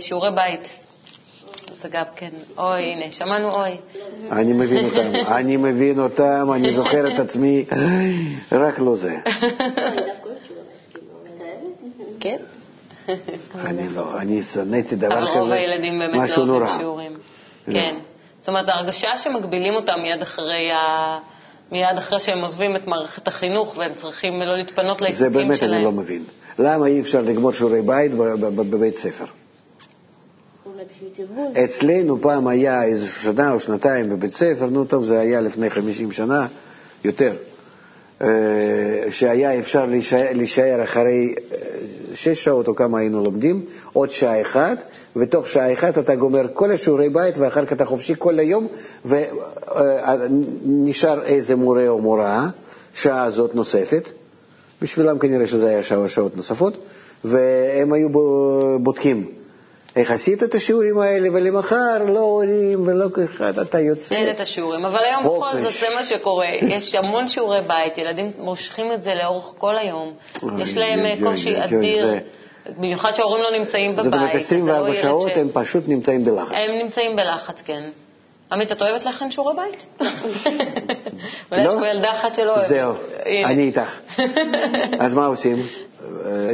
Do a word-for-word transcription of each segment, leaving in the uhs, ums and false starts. שיעורי בית. זה גם כן, אוי, הנה, שמענו אוי. אני מבין אותם, אני מבין אותם, אני זוכר את עצמי, רק לא זה. כן? אני לא, אני שונאתי דבר כזה, משהו נורא. כן, זאת אומרת, ההרגשה שמגבילים אותם מיד אחרי ה... מיד אחרי שהם עוזבים את מערכת החינוך והם צריכים לא להתפנות לעיסוקים שלהם. זה באמת אני לא מבין. למה אי אפשר לגמור שיעורי בית בבית ספר? אצלנו פעם היה איזו שנה או שנתיים בבית ספר, נו טוב, זה היה לפני חמישים שנה, יותר, שהיה אפשר להישאר אחרי שש שעות או כמה היינו לומדים, עוד שעה אחת, ותוך שעה אחת אתה גומר כל השיעורי בית ואחר כך אתה חופשי כל היום, ונשאר איזה מורה או מורה, שעה הזאת נוספת, בשבילם כנראה שזה היה שעה או שעות נוספות, והם היו בודקים. איך עשית את השיעורים האלה, ולמחר לא הורים ולא ככה, אתה יוצא. אין את השיעורים, אבל היום בכל זאת זה מה שקורה. יש המון שיעורי בית, ילדים מושכים את זה לאורך כל היום. יש להם קושי אדיר, במיוחד שההורים לא נמצאים בבית. זאת אומרת, עשרים וארבע שעות הם פשוט נמצאים בלחץ. הם נמצאים בלחץ, כן. עמית, את אוהבת לכם שיעורי בית? אולי יש פה ילדה אחת שלא אוהבת. זהו, אני איתך. אז מה עושים?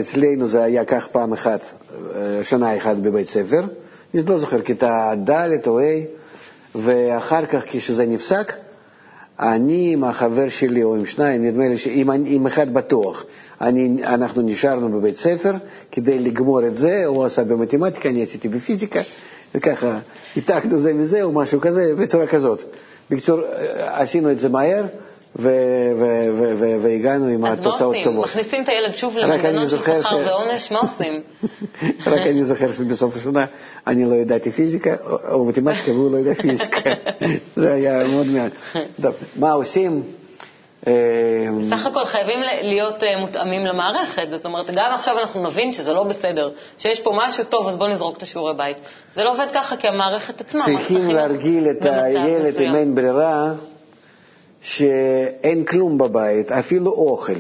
אצלנו זה היה כך פעם אחת, שנה אחת בבית ספר, אני לא זוכר, כיתה ד' או אי, ואחר כך כשזה נפסק, אני עם החבר שלי או עם שניים, נדמה לי שאם אחד בטוח, אני, אנחנו נשארנו בבית ספר כדי לגמור את זה, הוא עשה במתמטיקה, אני עשיתי בפיזיקה, וככה התאקנו זה מזה או משהו כזה, בצורה כזאת. בקצור, עשינו את זה מהר, והגענו עם התוצאות טובות. מכניסים את הילד שוב למנגנון של שכר ועונש, מה עושים? רק אני זוכר שבסוף השנה אני לא ידעתי פיזיקה או מתמטיקה והוא לא ידע פיזיקה, זה היה מאוד מעט. מה עושים? בסך הכל חייבים להיות מותאמים למערכת, זאת אומרת גם עכשיו אנחנו נבין שזה לא בסדר, שיש פה משהו טוב אז בוא נזרוק את השיעורי בית. זה לא עובד ככה, כי המערכת עצמה צריכים להרגיל את הילד עם אין ברירה שאין כלום בבית, אפילו אוכל.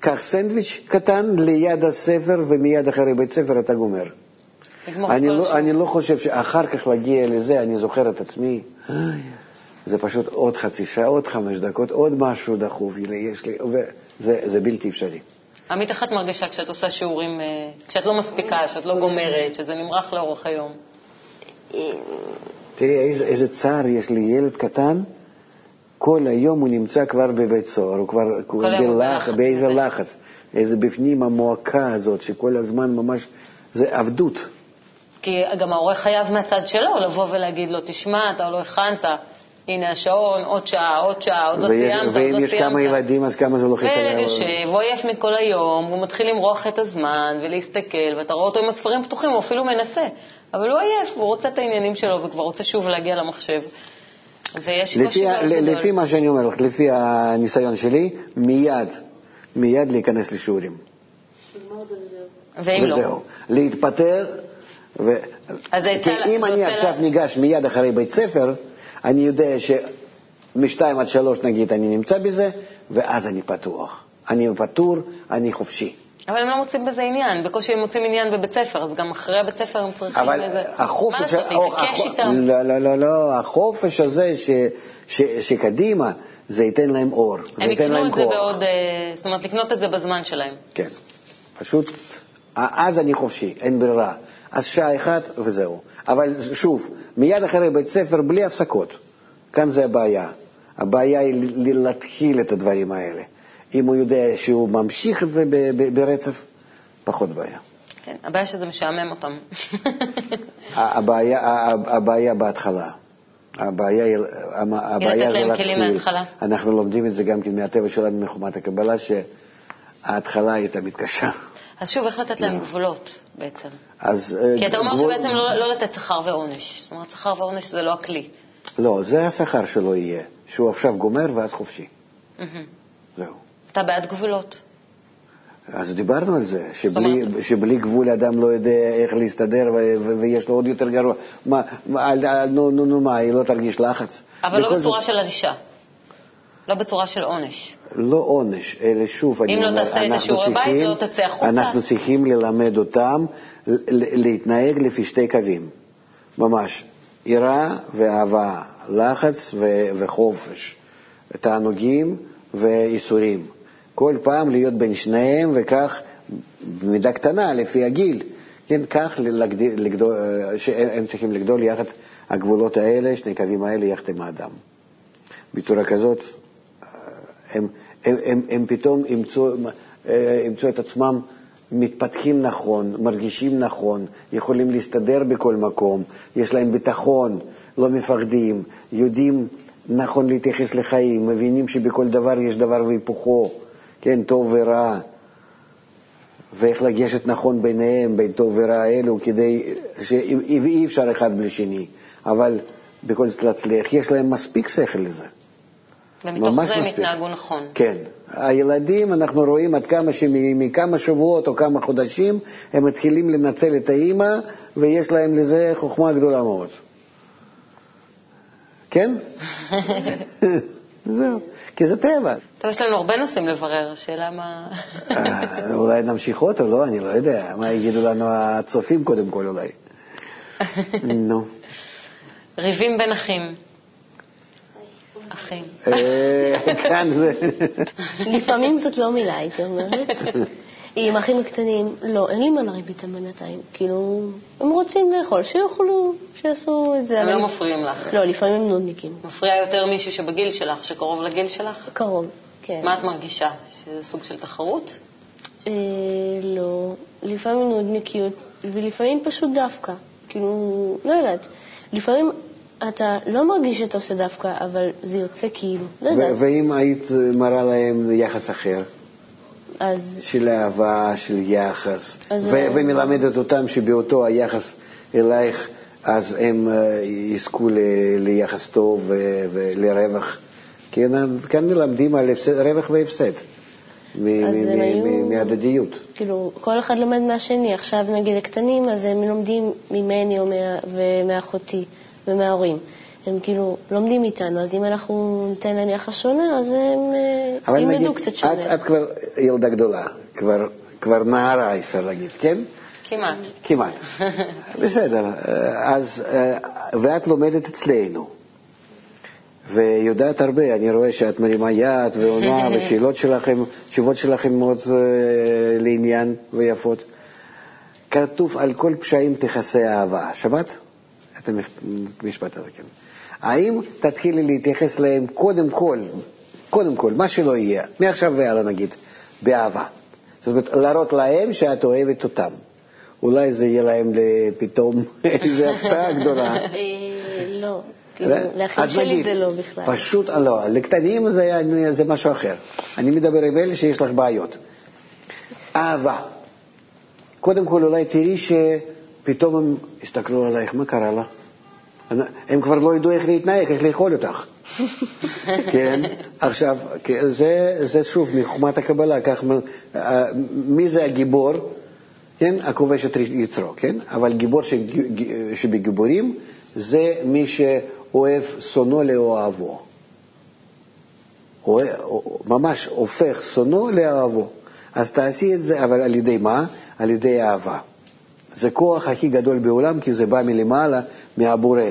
קח סנדוויץ' קטן ליד הספר ומיד אחרי בית ספר אתה גומר. אני לא, אני לא חושב שאחר כך להגיע לזה, אני זוכר את עצמי, זה פשוט עוד חצי שעה, עוד חמש דקות, עוד משהו דחוף, יש לי, וזה, זה בלתי אפשרי. עמית, אחת מרגישה כשאת עושה שיעורים, כשאת לא מספיקה, כשאת לא גומרת, שזה נמרח לאורך היום? תראי, איזה, איזה צער יש לי, ילד קטן, כל היום הוא נמצא כבר בבית סוהר, הוא כבר בלחץ, באיזה לחץ, איזה בפנים המועקה הזאת, שכל הזמן ממש, זה עבדות. כי גם ההורה חייב מהצד שלו לבוא ולהגיד לו, תשמע, אתה לא הכנת, הנה השעון, עוד שעה, עוד שעה, עוד לא סיימת, ואם יש כמה ילדים, אז כמה זה לא חיכה. וילד יושב, הוא עייף מכל היום, הוא מתחיל למרוח את הזמן ולהסתכל, ואתה רואה אותו עם הספרים פתוחים, הוא אפילו מנסה, אבל הוא עייף, הוא רוצה את העניינים שלו, וכבר רוצה שוב להגיע למחשב. לפי, לפי מה שאני אומר לך, לפי הניסיון שלי, מיד, מיד להיכנס לשיעורים. ואם לא? להתפטר. כי אם אני עכשיו ניגש מיד אחרי בית ספר, אני יודע שמשתיים עד שלוש נגיד אני נמצא בזה, ואז אני פתוח. אני פטור, אני חופשי. אבל הם לא מוצאים בזה עניין, בקושי הם מוצאים עניין בבית ספר, אז גם אחרי הבית ספר הם צריכים לזה. מה לעשות, להתעקש איתם? לא, לא, לא, לא, החופש הזה ש, ש, שקדימה, זה ייתן להם אור. הם יקנו את זה בעוד, זאת אומרת, לקנות את זה בזמן שלהם. כן, פשוט, אז אני חופשי, אין ברירה. אז שעה אחת וזהו. אבל שוב, מיד אחרי בית ספר, בלי הפסקות. כאן זה הבעיה. הבעיה היא להתחיל את הדברים האלה. אם הוא יודע שהוא ממשיך את זה ברצף, פחות בעיה. כן, הבעיה שזה משעמם אותם. הבעיה בהתחלה. הבעיה זה להתחיל. אנחנו לומדים את זה גם כן מהטבע שלנו מחומת הקבלה, שההתחלה היא תמיד קשה. אז שוב, איך לתת להם גבולות בעצם? כי אתה אומר שבעצם לא לתת שכר ועונש. זאת אומרת, שכר ועונש זה לא הכלי. לא, זה השכר שלו יהיה, שהוא עכשיו גומר ואז חופשי. זהו. אתה בעד גבולות. אז דיברנו על זה, שבלי, שבלי גבול אדם לא יודע איך להסתדר ו- ו- ויש לו עוד יותר גרוע. מה, מה, נו, נו, נו, מה, היא לא תרגיש לחץ. אבל לא בצורה זה... של אלישה. לא בצורה של עונש. לא עונש, אלא שוב, אם לא תעשה את השיעורי בית, לא תצא החוצה. אנחנו צריכים ללמד אותם להתנהג לפי שתי קווים. ממש. עירה ואהבה, לחץ וחופש, תענוגים ואיסורים. כל פעם להיות בין שניהם, וכך במידה קטנה, לפי הגיל. כן, כך שהם צריכים לגדול יחד הגבולות האלה, שני קווים האלה יחד עם האדם. בצורה כזאת, הם, הם, הם, הם פתאום ימצאו, ימצאו את עצמם מתפתחים נכון, מרגישים נכון, יכולים להסתדר בכל מקום, יש להם ביטחון, לא מפחדים, יודעים נכון להתייחס לחיים, מבינים שבכל דבר יש דבר והיפוכו, כן, טוב ורע, ואיך לגשת נכון ביניהם, בין טוב ורע אלו, כדי שאי אפשר אחד בלי שני, אבל בכל זאת להצליח, יש להם מספיק שכל לזה. ומתוך זה הם התנהגו נכון. כן. הילדים, אנחנו רואים עד כמה שמכמה שבועות או כמה חודשים, הם מתחילים לנצל את האמא, ויש להם לזה חוכמה גדולה מאוד. כן? זהו. כי זה טבע. טוב, יש לנו הרבה נושאים לברר, שאלה מה... אולי נמשיך אותו, לא? אני לא יודע. מה יגידו לנו הצופים קודם כל אולי? נו. ריבים בין אחים. אחים. כאן זה... לפעמים זאת לא מילה, הייתי אומרת. עם אחים הקטנים, לא, אין לי מה לריב איתם בינתיים. כאילו, הם רוצים לאכול, שיוכלו, שיעשו את זה. הם לא מפריעים לך. לא, לפעמים הם נודניקים. מפריע יותר מישהו שבגיל שלך, שקרוב לגיל שלך? קרוב, כן. מה את מרגישה? שזה סוג של תחרות? לא, לפעמים נודניקיות, ולפעמים פשוט דווקא. כאילו, לא יודעת. לפעמים אתה לא מרגיש שאתה עושה דווקא, אבל זה יוצא כאילו. ואם היית מראה להם יחס אחר? של אהבה, של יחס. ומלמדת אותם שבאותו היחס אלייך, אז הם יזכו ליחס טוב ולרווח. כאן מלמדים על רווח והפסד. מהדדיות. כאילו, כל אחד לומד מהשני. עכשיו נגיד הקטנים, אז הם לומדים ממני ומאחותי. ומההורים. הם כאילו לומדים איתנו, אז אם אנחנו ניתן להם יחס שונה, אז הם ילמדו קצת שונה. את, את כבר ילדה גדולה, כבר, כבר נערה, אפשר להגיד, כן? כמעט. כמעט. בסדר. אז, ואת לומדת אצלנו, ויודעת הרבה, אני רואה שאת מרימה יד ועונה, ושאלות שלכם, תשובות שלכם מאוד לעניין ויפות. כתוב על כל פשעים תכסה אהבה. שבת? את המשפט הזה, כן. האם תתחילי להתייחס להם קודם כל, קודם כל, מה שלא יהיה, מעכשיו ועלה נגיד, באהבה. זאת אומרת, להראות להם שאת אוהבת אותם. אולי זה יהיה להם פתאום איזו הפתעה גדולה. לא, לאחר שלי זה לא בכלל. פשוט, לא, לקטנים זה משהו אחר. אני מדבר עם אלה שיש לך בעיות. אהבה. קודם כל אולי תראי ש... פתאום הם הסתכלו עלייך, מה קרה לה? הם כבר לא ידעו איך להתנהג, איך לאכול אותך. כן, עכשיו, זה, זה שוב מחוכמת הקבלה, כך, מי זה הגיבור? כן, הכובש את יצרו, כן? אבל גיבור שבגיבורים זה מי שאוהב סונו לאוהבו. ממש הופך סונו לאוהבו. אז תעשי את זה, אבל על ידי מה? על ידי אהבה. זה כוח הכי גדול בעולם, כי זה בא מלמעלה, מהבורא.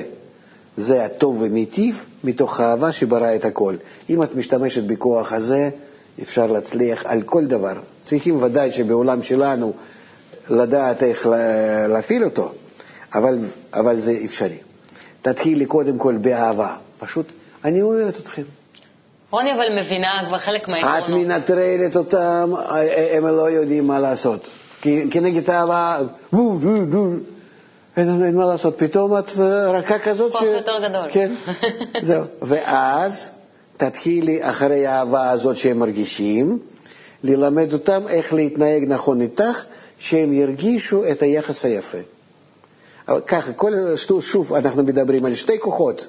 זה הטוב ומיטיב, מתוך האהבה שברא את הכל. אם את משתמשת בכוח הזה, אפשר להצליח על כל דבר. צריכים ודאי שבעולם שלנו לדעת איך להפעיל אותו, אבל, אבל זה אפשרי. תתחילי קודם כל באהבה. פשוט, אני אוהבת אתכם. רוני אבל מבינה כבר חלק מהעקרונות. את מנטרלת אותם, הם לא יודעים מה לעשות. כנגד אהבה, אין מה לעשות, פתאום את רכה כזאת ש... כוח יותר גדול. כן, זהו. ואז תתחילי אחרי האהבה הזאת שהם מרגישים, ללמד אותם איך להתנהג נכון איתך, שהם ירגישו את היחס היפה. ככה, שוב, אנחנו מדברים על שתי כוחות,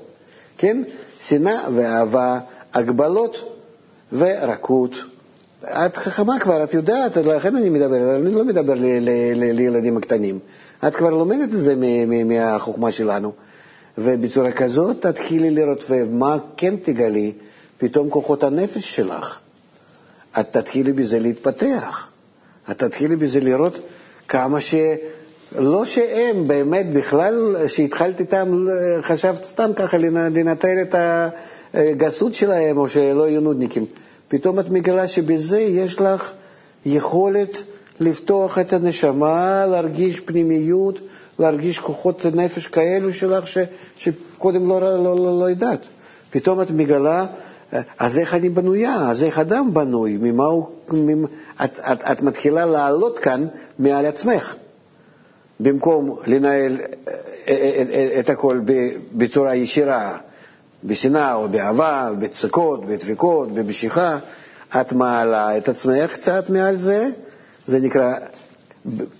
כן? שנאה ואהבה, הגבלות ורכות. את חכמה כבר, את יודעת, לכן אני מדבר, אני לא מדבר לילדים הקטנים. את כבר לומדת את זה מהחוכמה שלנו. ובצורה כזאת תתחילי לראות, ומה כן תגלי, פתאום כוחות הנפש שלך, את תתחילי בזה להתפתח, את תתחילי בזה לראות כמה ש... לא שהם באמת בכלל, שהתחלת איתם, חשבת סתם ככה לנטר את הגסות שלהם, או שלא יהיו נודניקים. פתאום את מגלה שבזה יש לך יכולת לפתוח את הנשמה, להרגיש פנימיות, להרגיש כוחות נפש כאלו שלך ש, שקודם לא, לא, לא, לא ידעת. פתאום את מגלה, אז איך אני בנויה, אז איך אדם בנוי, ממה הוא, ממה, את, את, את מתחילה לעלות כאן מעל עצמך. במקום לנהל את הכל בצורה ישירה, בשנאה או באהבה, בצקות, בדפיקות, בבשיחה, את מעלה את עצמך קצת מעל זה, זה נקרא,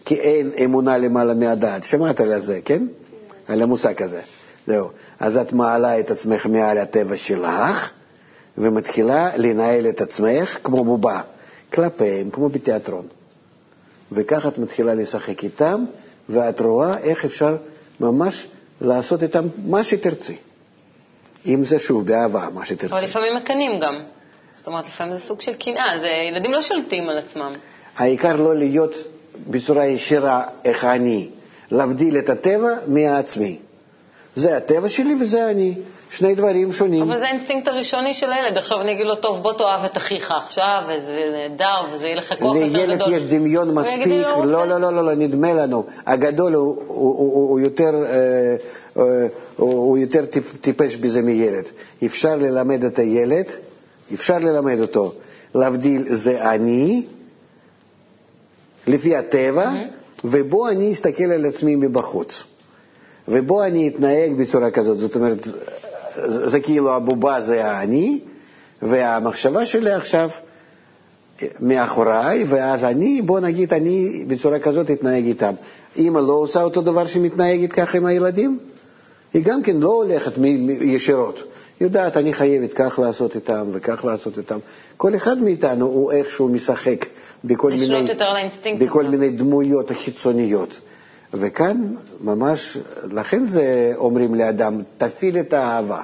כי אין אמונה למעלה מהדעת, שמעת על זה, כן? Yeah. על המושג הזה, זהו. אז את מעלה את עצמך מעל הטבע שלך, ומתחילה לנהל את עצמך כמו בובה, כלפיהם, כמו בתיאטרון. וכך את מתחילה לשחק איתם, ואת רואה איך אפשר ממש לעשות איתם מה שתרצי. אם זה שוב באהבה, מה שתרצי. אבל לפעמים מקנים גם. זאת אומרת, לפעמים זה סוג של קנאה, זה ילדים לא שולטים על עצמם. העיקר לא להיות בצורה ישירה איך אני, להבדיל את הטבע מהעצמי. זה הטבע שלי וזה אני. שני דברים שונים. אבל זה האינסטינקט הראשוני של הילד. עכשיו אני אגיד לו, טוב, בוא תאהב את אחיך עכשיו, וזה נהדר, וזה יהיה לך כוח יותר גדול. לילד יש דמיון מספיק. לא, לא, לא, לא, נדמה לנו. הגדול הוא יותר טיפש בזה מילד. אפשר ללמד את הילד, אפשר ללמד אותו. להבדיל זה אני, לפי הטבע, ובו אני אסתכל על עצמי מבחוץ. ובו אני אתנהג בצורה כזאת. זאת אומרת, זה כאילו הבובה זה האני, והמחשבה שלי עכשיו מאחוריי, ואז אני, בוא נגיד, אני בצורה כזאת אתנהג איתם. אמא לא עושה אותו דבר שמתנהגת ככה עם הילדים, היא גם כן לא הולכת מ- מ- ישירות. יודעת, אני חייבת כך לעשות איתם וכך לעשות איתם. כל אחד מאיתנו הוא איכשהו משחק בכל, מיני, בכל מיני דמויות חיצוניות. וכאן ממש, לכן זה אומרים לאדם, תפעיל את האהבה.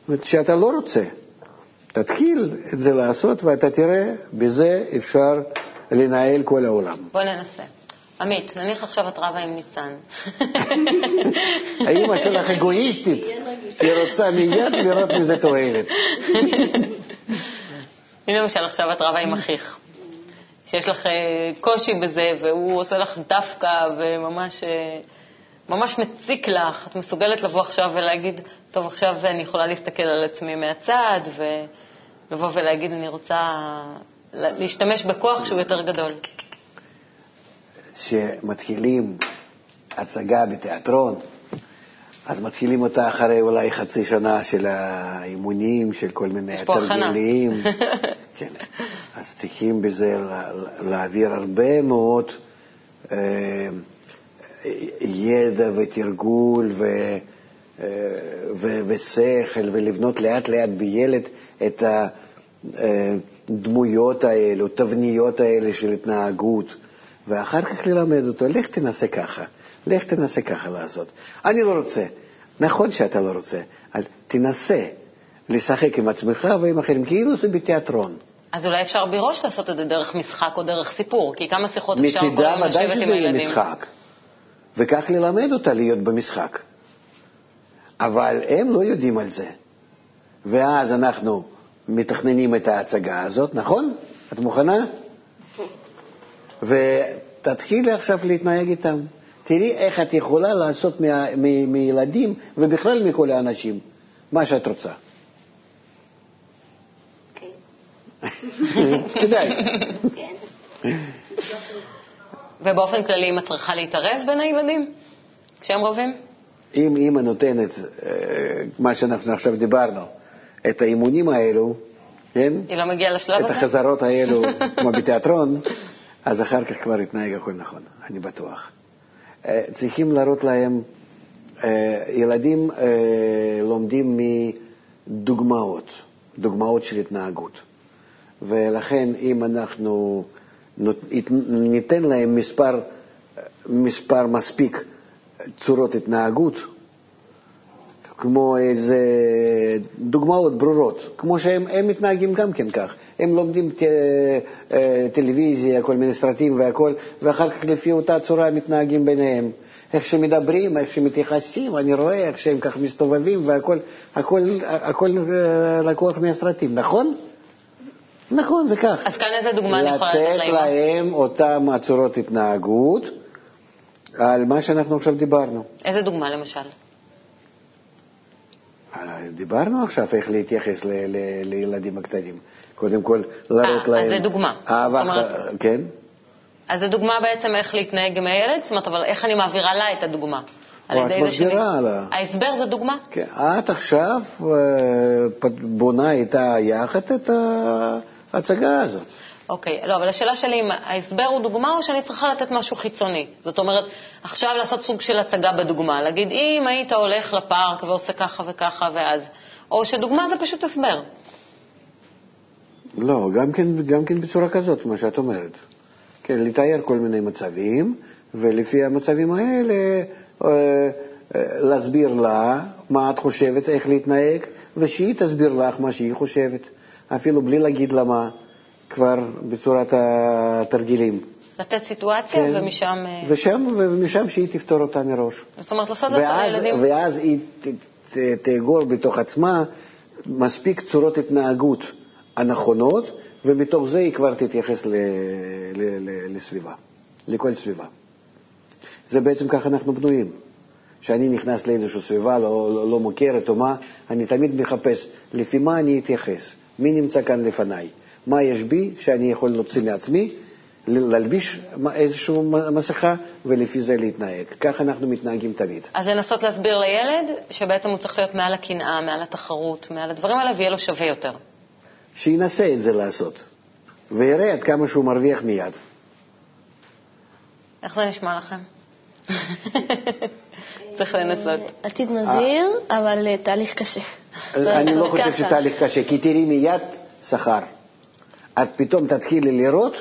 זאת אומרת, שאתה לא רוצה, תתחיל את זה לעשות, ואתה תראה, בזה אפשר לנהל כל העולם. בוא ננסה. עמית, נניח עכשיו את רבה עם ניצן. האמא שלך אגואיסטית, היא רוצה מיד לראות מזה תועלת. הנה למשל, עכשיו את רבה עם אחיך. שיש לך קושי בזה, והוא עושה לך דווקא, וממש ממש מציק לך. את מסוגלת לבוא עכשיו ולהגיד, טוב, עכשיו אני יכולה להסתכל על עצמי מהצד, ולבוא ולהגיד, אני רוצה להשתמש בכוח שהוא יותר גדול. שמתחילים הצגה בתיאטרון, אז מתחילים אותה אחרי אולי חצי שנה של האימונים, של כל מיני תרגילים. כן. אז צריכים בזה להעביר הרבה מאוד ידע ותרגול ושכל, ולבנות לאט לאט בילד את הדמויות האלו, תבניות האלה של התנהגות, ואחר כך ללמד אותו, לך תנסה ככה, לך תנסה ככה לעשות. אני לא רוצה. נכון שאתה לא רוצה, אבל תנסה לשחק עם עצמך ועם אחרים, כאילו זה בתיאטרון. אז אולי אפשר בראש לעשות את זה דרך משחק או דרך סיפור, כי כמה שיחות אפשר לשבת עם הילדים. מצידה ודאי שזה יהיה משחק, וכך ללמד אותה להיות במשחק. אבל הם לא יודעים על זה. ואז אנחנו מתכננים את ההצגה הזאת, נכון? את מוכנה? ותתחילי עכשיו להתנהג איתם. תראי איך את יכולה לעשות מילדים, ובכלל מכל האנשים, מה שאת רוצה. ובאופן כללי אמא צריכה להתערב בין הילדים כשהם רבים? אם אמא נותנת מה שאנחנו עכשיו דיברנו, את האימונים האלו, היא לא מגיעה לשלב הזה? את החזרות האלו כמו בתיאטרון, אז אחר כך כבר התנהג הכל נכון, אני בטוח. צריכים להראות להם, ילדים לומדים מדוגמאות, דוגמאות של התנהגות. ולכן אם אנחנו ניתן להם מספר, מספר מספיק צורות התנהגות, כמו איזה דוגמאות ברורות, כמו שהם מתנהגים גם כן כך. הם לומדים טלוויזיה, כל מיני סרטים והכל, ואחר כך לפי אותה צורה מתנהגים ביניהם. איך שמדברים, איך שמתייחסים, אני רואה איך שהם כך מסתובבים, והכל הכל, הכל לקוח מהסרטים, נכון? נכון, זה כך. אז כאן איזה דוגמה אני יכולה לתת להם? לתת להם אותם הצורות התנהגות על מה שאנחנו עכשיו דיברנו. איזה דוגמה למשל? דיברנו עכשיו איך להתייחס ל- ל- לילדים הקטנים. קודם כל להראות להם. אז זה דוגמה. אהבה, כן. אז זו דוגמה בעצם איך להתנהג עם הילד, זאת אומרת, אבל איך אני מעבירה לה את הדוגמה? על ידי זה שאני... ההסבר זה דוגמה? כן, את עכשיו בונה איתה יחד את ההצגה הזאת. אוקיי, לא, אבל השאלה שלי אם ההסבר הוא דוגמה או שאני צריכה לתת משהו חיצוני. זאת אומרת, עכשיו לעשות סוג של הצגה בדוגמה, להגיד, אם היית הולך לפארק ועושה ככה וככה ואז, או שדוגמה זה פשוט הסבר. לא, גם כן, גם כן בצורה כזאת, מה שאת אומרת. כן, לתאר כל מיני מצבים, ולפי המצבים האלה, אה, אה, להסביר לה מה את חושבת, איך להתנהג, ושהיא תסביר לך מה שהיא חושבת, אפילו בלי להגיד לה מה, כבר בצורת התרגילים. לתת סיטואציה, כן, ומשם... ושם, ומשם שהיא תפתור אותה מראש. זאת אומרת, לעשות את זה לילדים... ואז היא ת, ת, תאגור בתוך עצמה מספיק צורות התנהגות הנכונות, ומתוך זה היא כבר תתייחס ל, ל, ל, לסביבה, לכל סביבה. זה בעצם ככה אנחנו בנויים. שאני נכנס לאיזושהי סביבה, לא, לא, לא מוכרת או מה, אני תמיד מחפש לפי מה אני אתייחס, מי נמצא כאן לפניי, מה יש בי שאני יכול להוציא מעצמי, ללביש איזושהי מסכה ולפי זה להתנהג. כך אנחנו מתנהגים תמיד. אז לנסות להסביר לילד שבעצם הוא צריך להיות מעל הקנאה, מעל התחרות, מעל הדברים האלה, ויהיה לו שווה יותר. שינסה את זה לעשות, ויראה עד כמה שהוא מרוויח מיד. איך זה נשמע לכם? צריך לנסות. עתיד מזהיר, אבל תהליך קשה. אני לא חושב שתהליך קשה, כי תראי מיד שכר. את פתאום תתחילי לראות,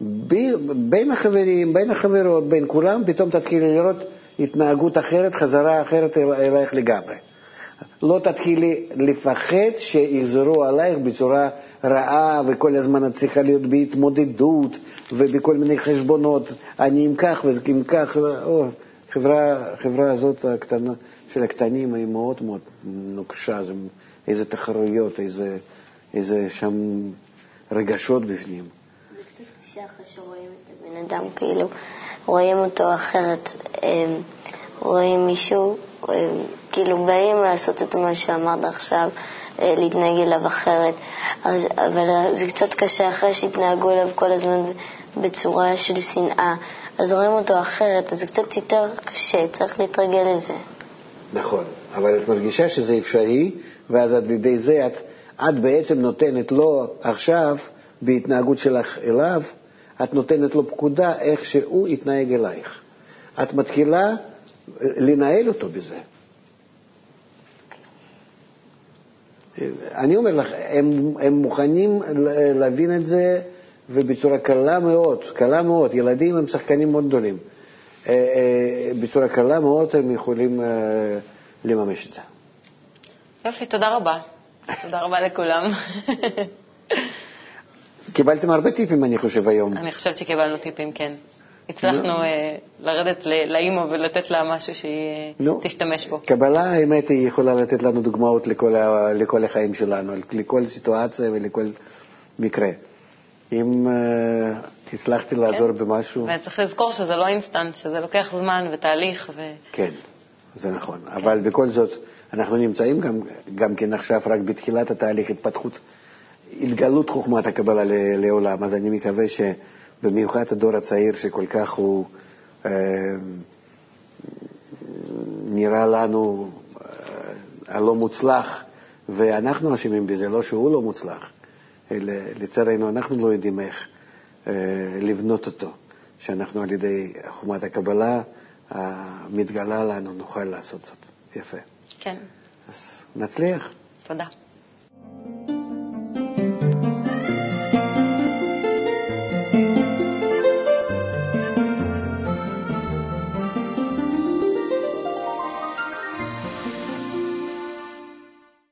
בין החברים, בין החברות, בין כולם, פתאום תתחילי לראות התנהגות אחרת, חזרה אחרת אלייך לגמרי. לא תתחילי לפחד שיחזרו עלייך בצורה רעה, וכל הזמן את צריכה להיות בהתמודדות ובכל מיני חשבונות, אני אם כך ואם כך. או, חברה, חברה הזאת הקטנה, של הקטנים היא מאוד מאוד נוקשה, זה, איזה תחרויות, איזה, איזה שם רגשות בפנים. זה קצת קשה אחרי שרואים את הבן אדם, כאילו רואים אותו אחרת, רואים מישהו... כאילו באים לעשות את מה שאמרת עכשיו, להתנהג אליו אחרת, אבל זה קצת קשה אחרי שהתנהגו אליו כל הזמן בצורה של שנאה, אז רואים אותו אחרת, אז זה קצת יותר קשה, צריך להתרגל לזה. נכון, אבל את מרגישה שזה אפשרי, ואז עד לידי זה את, את בעצם נותנת לו עכשיו, בהתנהגות שלך אליו, את נותנת לו פקודה איך שהוא יתנהג אלייך. את מתחילה לנהל אותו בזה. אני אומר לך, הם, הם מוכנים להבין את זה, ובצורה קלה מאוד, קלה מאוד, ילדים הם שחקנים מאוד גדולים, בצורה קלה מאוד הם יכולים לממש את זה. יופי, תודה רבה. תודה רבה לכולם. קיבלתם הרבה טיפים אני חושב היום. אני חושבת שקיבלנו טיפים, כן. הצלחנו לרדת לאימא ולתת לה משהו שהיא תשתמש בו. קבלה, האמת, היא יכולה לתת לנו דוגמאות לכל החיים שלנו, לכל סיטואציה ולכל מקרה. אם הצלחתי לעזור במשהו... וצריך לזכור שזה לא אינסטנט, שזה לוקח זמן ותהליך. כן, זה נכון. אבל בכל זאת, אנחנו נמצאים גם כן עכשיו רק בתחילת התהליך, התפתחות, התגלות חוכמת הקבלה לעולם. אז אני מקווה ש... במיוחד הדור הצעיר שכל כך הוא אה, נראה לנו אה, לא מוצלח, ואנחנו אשמים בזה, לא שהוא לא מוצלח, אלא לצערנו אנחנו לא יודעים איך אה, לבנות אותו, שאנחנו על ידי חומת הקבלה המתגלה לנו נוכל לעשות זאת. יפה. כן. אז נצליח. תודה.